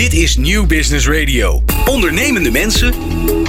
Dit is New Business Radio. Ondernemende mensen,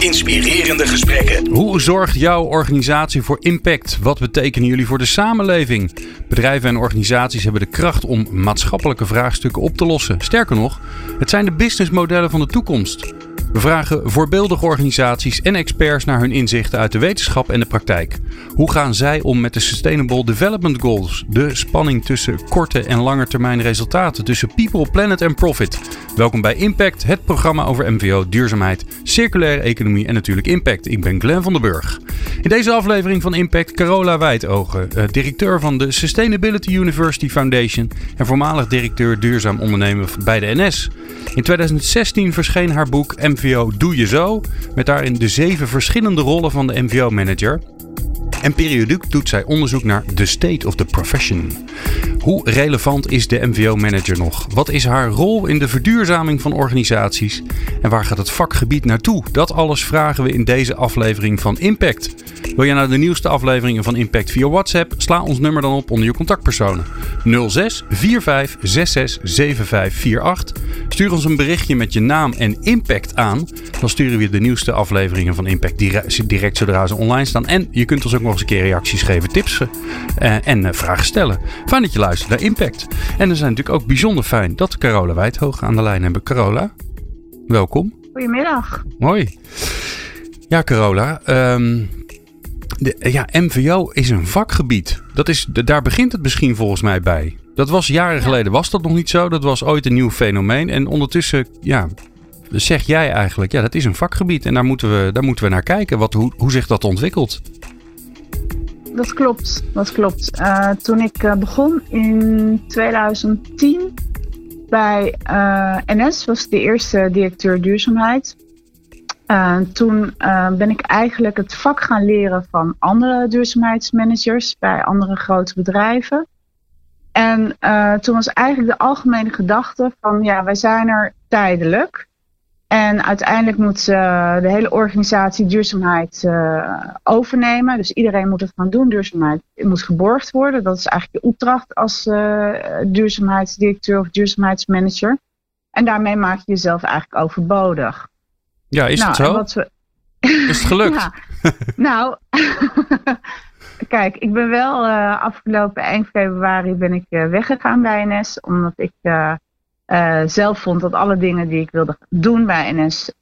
inspirerende gesprekken. Hoe zorgt jouw organisatie voor impact? Wat betekenen jullie voor de samenleving? Bedrijven en organisaties hebben de kracht om maatschappelijke vraagstukken op te lossen. Sterker nog, het zijn de businessmodellen van de toekomst. We vragen voorbeeldige organisaties en experts naar hun inzichten uit de wetenschap en de praktijk. Hoe gaan zij om met de Sustainable Development Goals? De spanning tussen korte en lange termijn resultaten, tussen people, planet en profit. Welkom bij Impact, het programma over MVO, duurzaamheid, circulaire economie en natuurlijk impact. Ik ben Glenn van der Burg. In deze aflevering van Impact Carola Wijdoogen, directeur van de Sustainability University Foundation en voormalig directeur duurzaam ondernemen bij de NS. In 2016 verscheen haar boek MVO Doe je Zo, met daarin de 7 verschillende rollen van de MVO Manager. En periodiek doet zij onderzoek naar the state of the profession. Hoe relevant is de MVO Manager nog? Wat is haar rol in de verduurzaming van organisaties? En waar gaat het vakgebied naartoe? Dat alles vragen we in deze aflevering van Impact. Wil jij nou de nieuwste afleveringen van Impact via WhatsApp? Sla ons nummer dan op onder je contactpersonen. 06 45 66 7548. Stuur ons een berichtje met je naam en Impact aan. Dan sturen we de nieuwste afleveringen van Impact direct zodra ze online staan. En je kunt ons ook nog eens een keer reacties geven, tips en vragen stellen. Fijn dat je luistert naar Impact. En dan zijn natuurlijk ook bijzonder fijn dat Carola Wijdhoog aan de lijn hebben. Carola, welkom. Goedemiddag. Hoi. Ja, Carola. MVO is een vakgebied. Daar begint het misschien volgens mij bij. Dat was jaren geleden, was dat nog niet zo. Dat was ooit een nieuw fenomeen. En ondertussen, zeg jij eigenlijk, dat is een vakgebied. En daar moeten we naar kijken. Hoe zich dat ontwikkelt. Dat klopt. Toen ik begon in 2010 bij NS, was ik de eerste directeur duurzaamheid. Toen ben ik eigenlijk het vak gaan leren van andere duurzaamheidsmanagers bij andere grote bedrijven. En toen was eigenlijk de algemene gedachte van wij zijn er tijdelijk. En uiteindelijk moet de hele organisatie duurzaamheid overnemen. Dus iedereen moet het gaan doen. Duurzaamheid moet geborgd worden. Dat is eigenlijk je opdracht als duurzaamheidsdirecteur of duurzaamheidsmanager. En daarmee maak je jezelf eigenlijk overbodig. Ja, is het zo? Is het gelukt? Kijk, ik ben wel afgelopen 1 februari ben ik weggegaan bij NS. Omdat ik zelf vond dat alle dingen die ik wilde doen bij NS,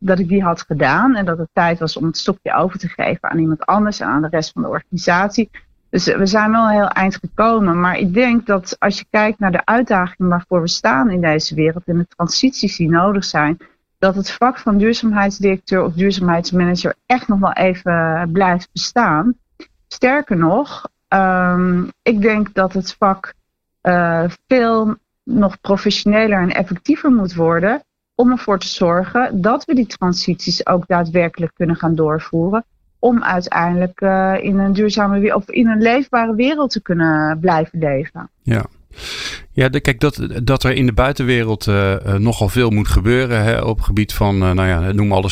dat ik die had gedaan. En dat het tijd was om het stokje over te geven aan iemand anders en aan de rest van de organisatie. Dus we zijn wel een heel eind gekomen. Maar ik denk dat als je kijkt naar de uitdagingen waarvoor we staan in deze wereld en de transities die nodig zijn, dat het vak van duurzaamheidsdirecteur of duurzaamheidsmanager echt nog wel even blijft bestaan. Sterker nog, ik denk dat het vak veel nog professioneler en effectiever moet worden om ervoor te zorgen dat we die transities ook daadwerkelijk kunnen gaan doorvoeren om uiteindelijk in een duurzame of in een leefbare wereld te kunnen blijven leven. Ja. Ja, kijk, dat er in de buitenwereld nogal veel moet gebeuren op gebied van, noem alle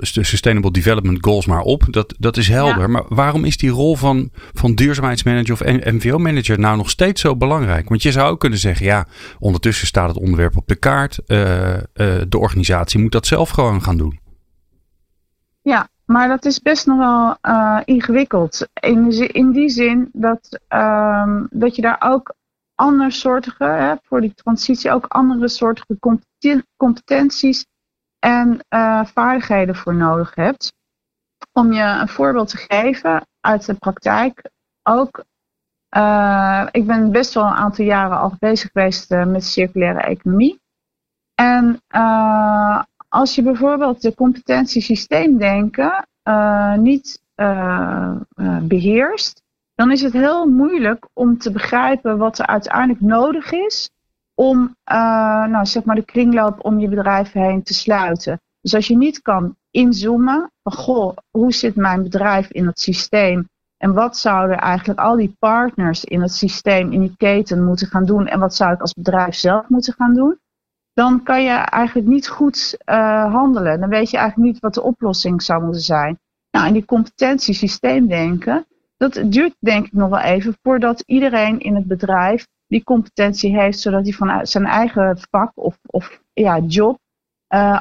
Sustainable Development Goals maar op. Dat is helder. Ja. Maar waarom is die rol van duurzaamheidsmanager of MVO-manager nou nog steeds zo belangrijk? Want je zou ook kunnen zeggen, ondertussen staat het onderwerp op de kaart. De organisatie moet dat zelf gewoon gaan doen. Ja, maar dat is best nog wel ingewikkeld. In die zin dat je daar ook andersoortige, voor die transitie ook andere soortige competenties en vaardigheden voor nodig hebt. Om je een voorbeeld te geven uit de praktijk ook. Ik ben best wel een aantal jaren al bezig geweest met circulaire economie. En als je bijvoorbeeld de competentiesysteemdenken niet beheerst, dan is het heel moeilijk om te begrijpen wat er uiteindelijk nodig is om de kringloop om je bedrijf heen te sluiten. Dus als je niet kan inzoomen van hoe zit mijn bedrijf in het systeem en wat zouden eigenlijk al die partners in het systeem, in die keten moeten gaan doen en wat zou ik als bedrijf zelf moeten gaan doen, dan kan je eigenlijk niet goed handelen. Dan weet je eigenlijk niet wat de oplossing zou moeten zijn. Nou, en die competentiesysteemdenken, dat duurt denk ik nog wel even voordat iedereen in het bedrijf die competentie heeft, zodat hij vanuit zijn eigen vak of job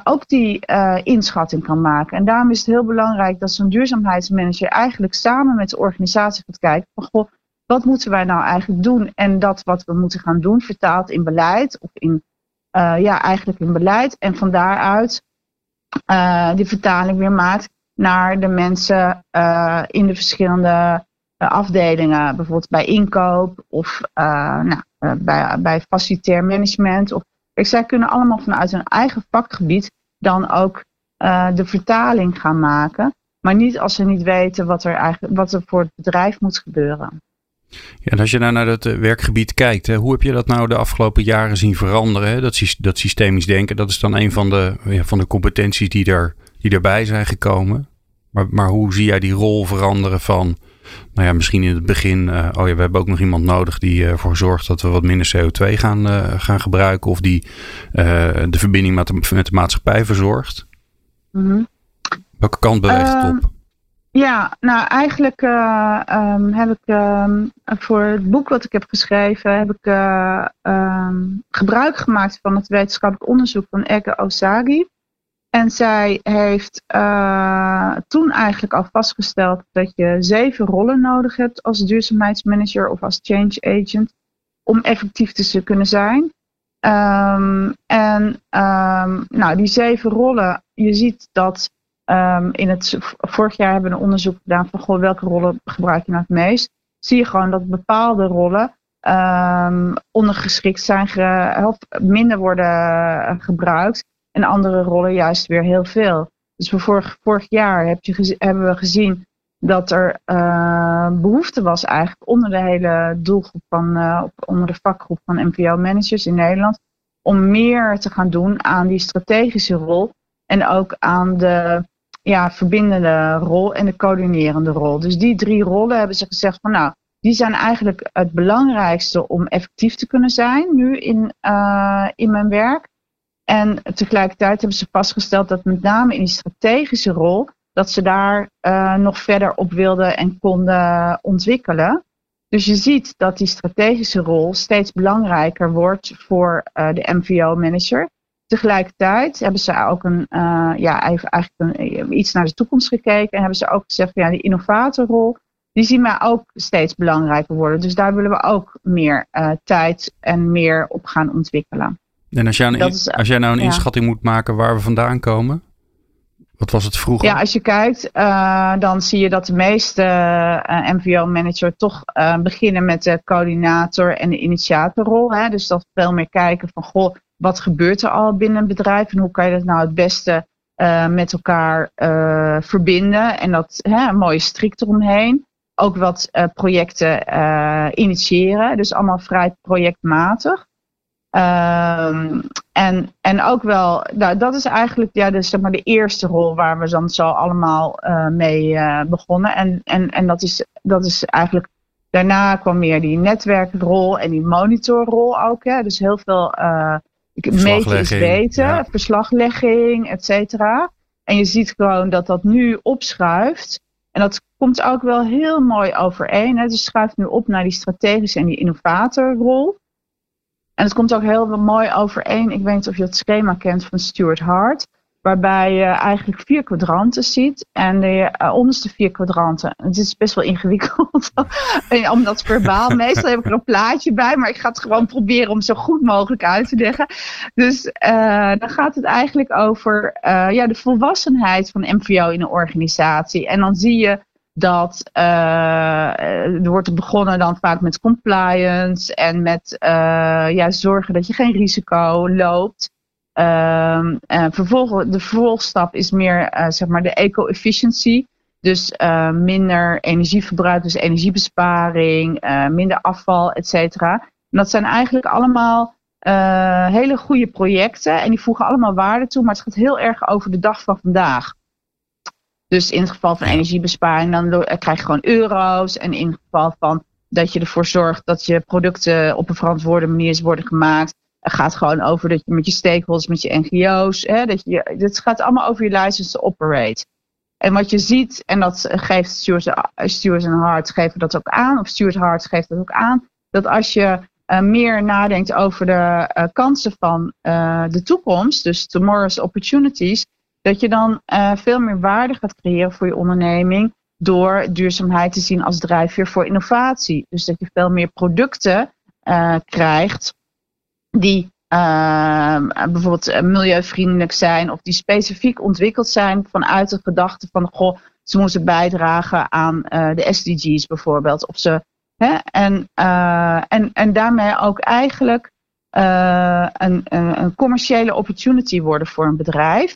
ook die inschatting kan maken. En daarom is het heel belangrijk dat zo'n duurzaamheidsmanager eigenlijk samen met de organisatie gaat kijken van, goh, wat moeten wij nou eigenlijk doen? En dat wat we moeten gaan doen vertaalt in beleid of in beleid. En van daaruit die vertaling weer maakt naar de mensen in de verschillende afdelingen. Bijvoorbeeld bij inkoop of bij facilitair management. Of, kijk, zij kunnen allemaal vanuit hun eigen vakgebied dan ook de vertaling gaan maken. Maar niet als ze niet weten wat er voor het bedrijf moet gebeuren. Ja, en als je nou naar dat werkgebied kijkt, hè, hoe heb je dat nou de afgelopen jaren zien veranderen? Hè? Dat systemisch denken, dat is dan een van de competenties die erbij zijn gekomen. Maar hoe zie jij die rol veranderen van, nou ja, misschien in het begin, we hebben ook nog iemand nodig die ervoor zorgt dat we wat minder CO2 gaan gebruiken of die de verbinding met de maatschappij verzorgt? Mm-hmm. Welke kant beweegt het op? Ja, nou eigenlijk heb ik voor het boek wat ik heb geschreven, gebruik gemaakt van het wetenschappelijk onderzoek van Erga Osagie. En zij heeft toen eigenlijk al vastgesteld dat je 7 rollen nodig hebt als duurzaamheidsmanager of als change agent om effectief te kunnen zijn. Die 7 rollen, je ziet dat vorig jaar hebben we een onderzoek gedaan van goh, welke rollen gebruik je nou het meest. Zie je gewoon dat bepaalde rollen ondergeschikt zijn, minder worden gebruikt. En andere rollen juist weer heel veel. Dus voor vorig jaar hebben we gezien dat er behoefte was eigenlijk onder de hele doelgroep onder de vakgroep van MVO-managers in Nederland om meer te gaan doen aan die strategische rol en ook aan de verbindende rol en de coördinerende rol. Dus die 3 rollen hebben ze gezegd van nou, die zijn eigenlijk het belangrijkste om effectief te kunnen zijn nu in mijn werk. En tegelijkertijd hebben ze vastgesteld dat met name in die strategische rol, dat ze daar nog verder op wilden en konden ontwikkelen. Dus je ziet dat die strategische rol steeds belangrijker wordt voor de MVO-manager. Tegelijkertijd hebben ze ook iets naar de toekomst gekeken en hebben ze ook gezegd, die innovatorrol, die zien wij ook steeds belangrijker worden. Dus daar willen we ook meer tijd en meer op gaan ontwikkelen. En als jij nou een inschatting moet maken waar we vandaan komen, wat was het vroeger? Ja, als je kijkt, dan zie je dat de meeste MVO-manager toch beginnen met de coördinator en de initiatorrol. Hè? Dus dat veel meer kijken van, goh, wat gebeurt er al binnen een bedrijf en hoe kan je dat nou het beste met elkaar verbinden en dat een mooie strik eromheen. Ook wat projecten initiëren, dus allemaal vrij projectmatig. En ook wel, nou, dat is eigenlijk de eerste rol waar we dan zo allemaal mee begonnen. En dat is eigenlijk, daarna kwam meer die netwerkrol en die monitorrol ook. Hè? Dus heel veel meten is weten, verslaglegging, et cetera. En je ziet gewoon dat nu opschuift. En dat komt ook wel heel mooi overeen. Hè? Dus schuift nu op naar die strategische en die innovatorrol. En het komt ook heel mooi overeen. Ik weet niet of je het schema kent van Stuart Hart. Waarbij je eigenlijk 4 kwadranten ziet. En de onderste 4 kwadranten. Het is best wel ingewikkeld. Omdat verbaal. Meestal heb ik er een plaatje bij. Maar ik ga het gewoon proberen om zo goed mogelijk uit te leggen. Dus dan gaat het eigenlijk over de volwassenheid van MVO in een organisatie. En dan zie je dat er wordt begonnen dan vaak met compliance en met zorgen dat je geen risico loopt. De vervolgstap is meer de eco-efficiency. Dus minder energieverbruik, dus energiebesparing, minder afval, et cetera. En dat zijn eigenlijk allemaal hele goede projecten en die voegen allemaal waarde toe. Maar het gaat heel erg over de dag van vandaag. Dus in het geval van energiebesparing, dan krijg je gewoon euro's. En in het geval van dat je ervoor zorgt dat je producten op een verantwoorde manier worden gemaakt. Het gaat gewoon over dat je met je stakeholders, met je NGO's. Het gaat allemaal over je license to operate. En wat je ziet, en dat geeft Stuart Hart geeft dat ook aan. Dat als je meer nadenkt over de kansen van de toekomst, dus tomorrow's opportunities, dat je dan veel meer waarde gaat creëren voor je onderneming door duurzaamheid te zien als drijfveer voor innovatie. Dus dat je veel meer producten krijgt die bijvoorbeeld milieuvriendelijk zijn of die specifiek ontwikkeld zijn vanuit de gedachte van goh, ze moeten bijdragen aan de SDGs bijvoorbeeld. Of ze, hè? En daarmee ook eigenlijk een commerciële opportunity worden voor een bedrijf.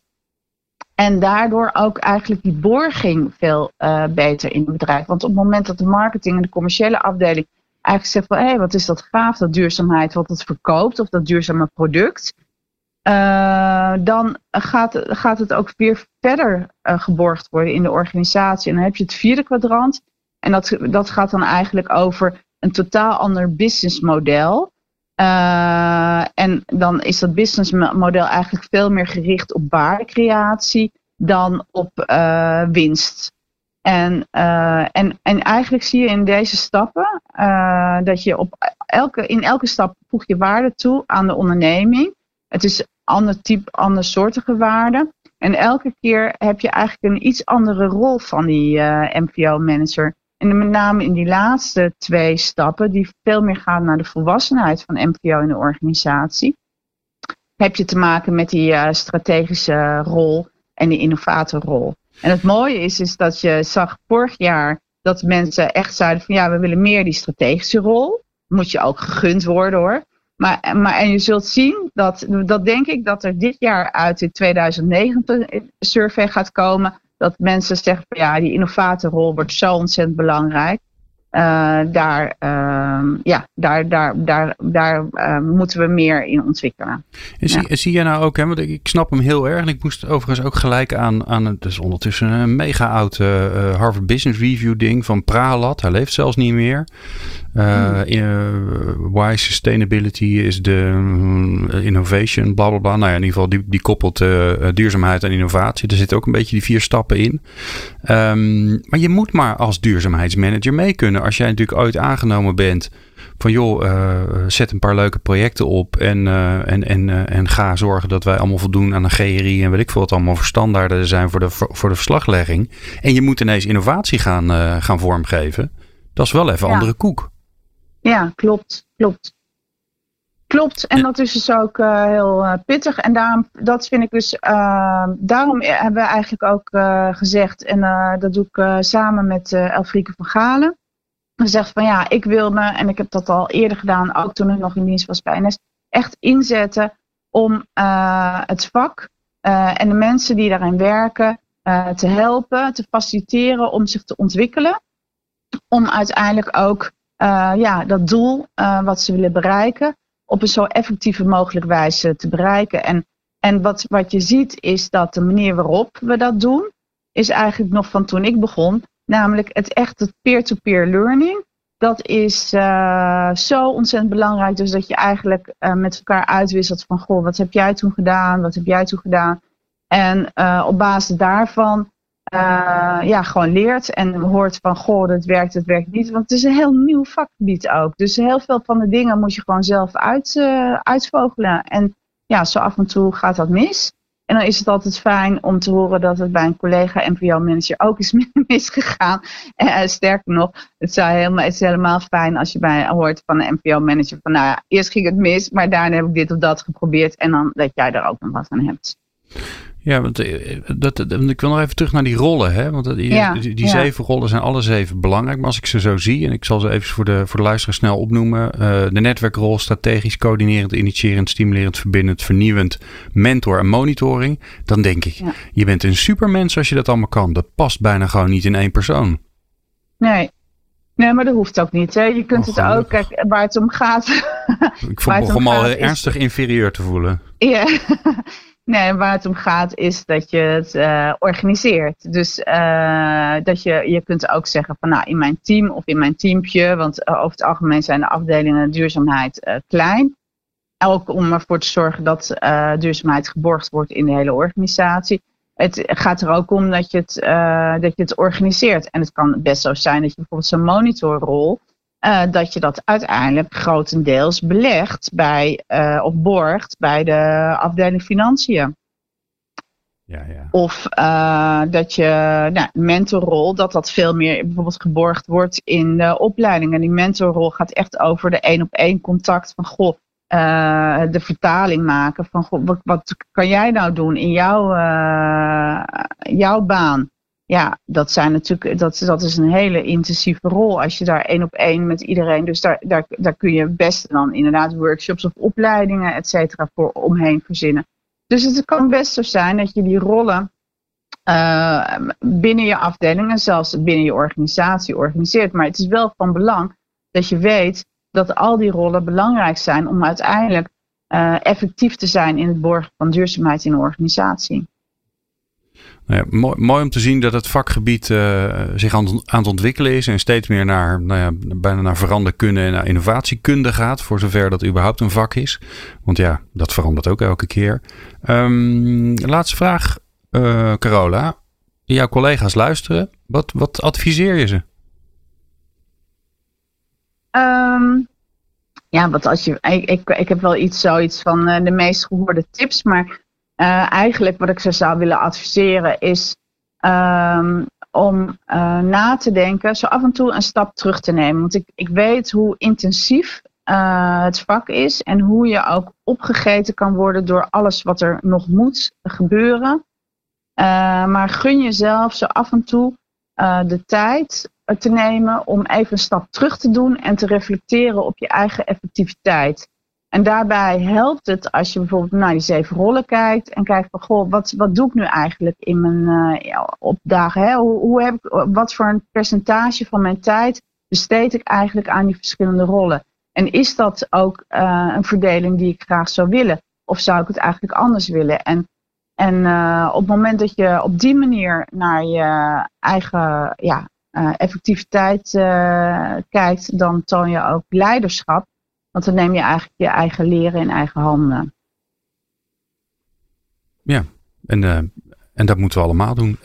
En daardoor ook eigenlijk die borging veel beter in het bedrijf. Want op het moment dat de marketing en de commerciële afdeling eigenlijk zegt van hé, wat is dat gaaf, dat duurzaamheid wat het verkoopt of dat duurzame product. Dan gaat het ook weer verder geborgd worden in de organisatie. En dan heb je het vierde kwadrant. En dat gaat dan eigenlijk over een totaal ander businessmodel. En dan is dat businessmodel eigenlijk veel meer gericht op waardecreatie dan op winst. En eigenlijk zie je in deze stappen dat je in elke stap voeg je waarde toe aan de onderneming. Het is ander type, andersoortige waarde. En elke keer heb je eigenlijk een iets andere rol van die MVO-manager. En met name in die laatste twee stappen, die veel meer gaan naar de volwassenheid van MVO in de organisatie, heb je te maken met die strategische rol en die innovatorrol. En het mooie is dat je zag vorig jaar dat mensen echt zeiden van ja, we willen meer die strategische rol. Moet je ook gegund worden hoor. Maar en je zult zien dat denk ik dat er dit jaar uit de 2019 survey gaat komen. Dat mensen zeggen van ja, die innovatorrol wordt zo ontzettend belangrijk. Daar moeten we meer in ontwikkelen. En zie jij nou ook, hè, want ik snap hem heel erg. En ik moest overigens ook gelijk aan het is ondertussen een mega oud Harvard Business Review ding van Prahalad. Hij leeft zelfs niet meer. Why sustainability is the innovation, bla bla bla. Nou ja, in ieder geval die koppelt duurzaamheid en innovatie. Er zitten ook een beetje die vier stappen in. Maar je moet maar als duurzaamheidsmanager mee kunnen. Als jij natuurlijk ooit aangenomen bent van joh, zet een paar leuke projecten op en ga zorgen dat wij allemaal voldoen aan een GRI en weet ik veel wat allemaal voor standaarden zijn voor de verslaglegging. En je moet ineens innovatie gaan vormgeven. Dat is wel even andere koek. Ja, klopt. Klopt, en dat is dus ook heel pittig. En daarom hebben we eigenlijk ook gezegd, en dat doe ik samen met Elfrike van Galen, gezegd van ja, ik wil me, en ik heb dat al eerder gedaan, ook toen ik nog in dienst was bij NS, echt inzetten om het vak en de mensen die daarin werken te helpen, te faciliteren om zich te ontwikkelen. Om uiteindelijk ook dat doel wat ze willen bereiken op een zo effectieve mogelijk wijze te bereiken. En wat je ziet is dat de manier waarop we dat doen is eigenlijk nog van toen ik begon. Namelijk het echte peer-to-peer learning. Dat is zo ontzettend belangrijk. Dus dat je eigenlijk met elkaar uitwisselt van goh, wat heb jij toen gedaan? Wat heb jij toen gedaan? En op basis daarvan gewoon leert en hoort van goh, dat werkt niet. Want het is een heel nieuw vakgebied ook. Dus heel veel van de dingen moet je gewoon zelf uitvogelen. En ja, zo af en toe gaat dat mis. En dan is het altijd fijn om te horen dat het bij een collega MVO-manager ook is misgegaan. Sterker nog, het is helemaal fijn als je hoort van een MVO-manager van nou ja, eerst ging het mis, maar daarna heb ik dit of dat geprobeerd. En dan dat jij daar ook nog wat aan hebt. Ja, want ik wil nog even terug naar die rollen. Hè? Want die 7 rollen zijn alle 7 belangrijk. Maar als ik ze zo zie, en ik zal ze even voor de luisteraar snel opnoemen. De netwerkrol, strategisch, coördinerend, initiërend, stimulerend, verbindend, vernieuwend, mentor en monitoring. Dan denk ik, je bent een supermens als je dat allemaal kan. Dat past bijna gewoon niet in één persoon. Nee, maar dat hoeft ook niet. Hè? Je kunt het ook, kijk, waar het om gaat. Ik begon me al ernstig inferieur te voelen. Ja. Yeah. Nee, waar het om gaat is dat je het organiseert. Dus dat je kunt ook zeggen van nou, in mijn team of in mijn teampje. Want over het algemeen zijn de afdelingen duurzaamheid klein. Ook om ervoor te zorgen dat duurzaamheid geborgd wordt in de hele organisatie. Het gaat er ook om dat je het organiseert. En het kan best zo zijn dat je bijvoorbeeld zo'n monitorrol dat je dat uiteindelijk grotendeels belegt bij, of borgt bij de afdeling financiën. Ja, ja. Of dat je mentorrol, dat veel meer bijvoorbeeld geborgd wordt in de opleiding. En die mentorrol gaat echt over de 1-op-1 contact van de vertaling maken van wat kan jij nou doen in jouw baan. Ja, dat zijn natuurlijk, dat is een hele intensieve rol als je daar 1-op-1 met iedereen, dus daar kun je best dan inderdaad workshops of opleidingen et cetera voor omheen verzinnen. Dus het kan best zo zijn dat je die rollen binnen je afdeling en zelfs binnen je organisatie organiseert. Maar het is wel van belang dat je weet dat al die rollen belangrijk zijn om uiteindelijk effectief te zijn in het borgen van duurzaamheid in een organisatie. Nou ja, mooi om te zien dat het vakgebied zich aan het ontwikkelen is en steeds meer naar, bijna naar veranderkunde en naar innovatiekunde gaat, voor zover dat überhaupt een vak is. Want ja, dat verandert ook elke keer. Laatste vraag, Carola. Jouw collega's luisteren. Wat adviseer je ze? Ik heb wel zoiets van de meest gehoorde tips, maar eigenlijk wat ik ze zou willen adviseren is om na te denken, zo af en toe een stap terug te nemen. Want ik weet hoe intensief het vak is en hoe je ook opgegeten kan worden door alles wat er nog moet gebeuren. Maar gun jezelf zo af en toe de tijd te nemen om even een stap terug te doen en te reflecteren op je eigen effectiviteit. En daarbij helpt het als je bijvoorbeeld naar die 7 rollen kijkt en kijkt van wat doe ik nu eigenlijk in mijn opdagen? Hè? Wat voor een percentage van mijn tijd besteed ik eigenlijk aan die verschillende rollen? En is dat ook een verdeling die ik graag zou willen? Of zou ik het eigenlijk anders willen? En op het moment dat je op die manier naar je eigen effectiviteit kijkt, dan toon je ook leiderschap. Want dan neem je eigenlijk je eigen leren in eigen handen. Ja, en dat moeten we allemaal doen.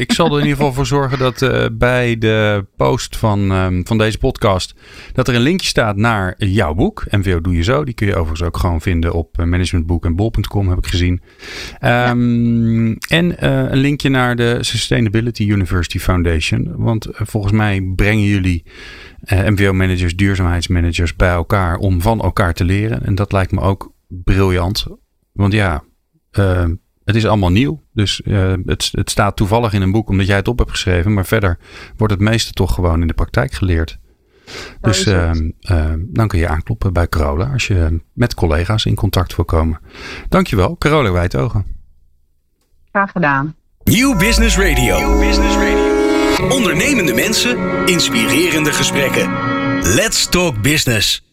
Ik zal er in ieder geval voor zorgen dat bij de post van deze podcast dat er een linkje staat naar jouw boek. MVO Doe je Zo. Die kun je overigens ook gewoon vinden op managementboek en bol.com, heb ik gezien. En een linkje naar de Sustainability University Foundation. Want volgens mij brengen jullie MVO-managers, duurzaamheidsmanagers bij elkaar om van elkaar te leren. En dat lijkt me ook briljant. Want ja, het is allemaal nieuw. Dus het staat toevallig in een boek omdat jij het op hebt geschreven. Maar verder wordt het meeste toch gewoon in de praktijk geleerd. Dus dan kun je aankloppen bij Carola als je met collega's in contact wil komen. Dankjewel, Carola Wijdoogen. Graag gedaan. New Business Radio. New Business Radio. Ondernemende mensen, inspirerende gesprekken. Let's Talk Business.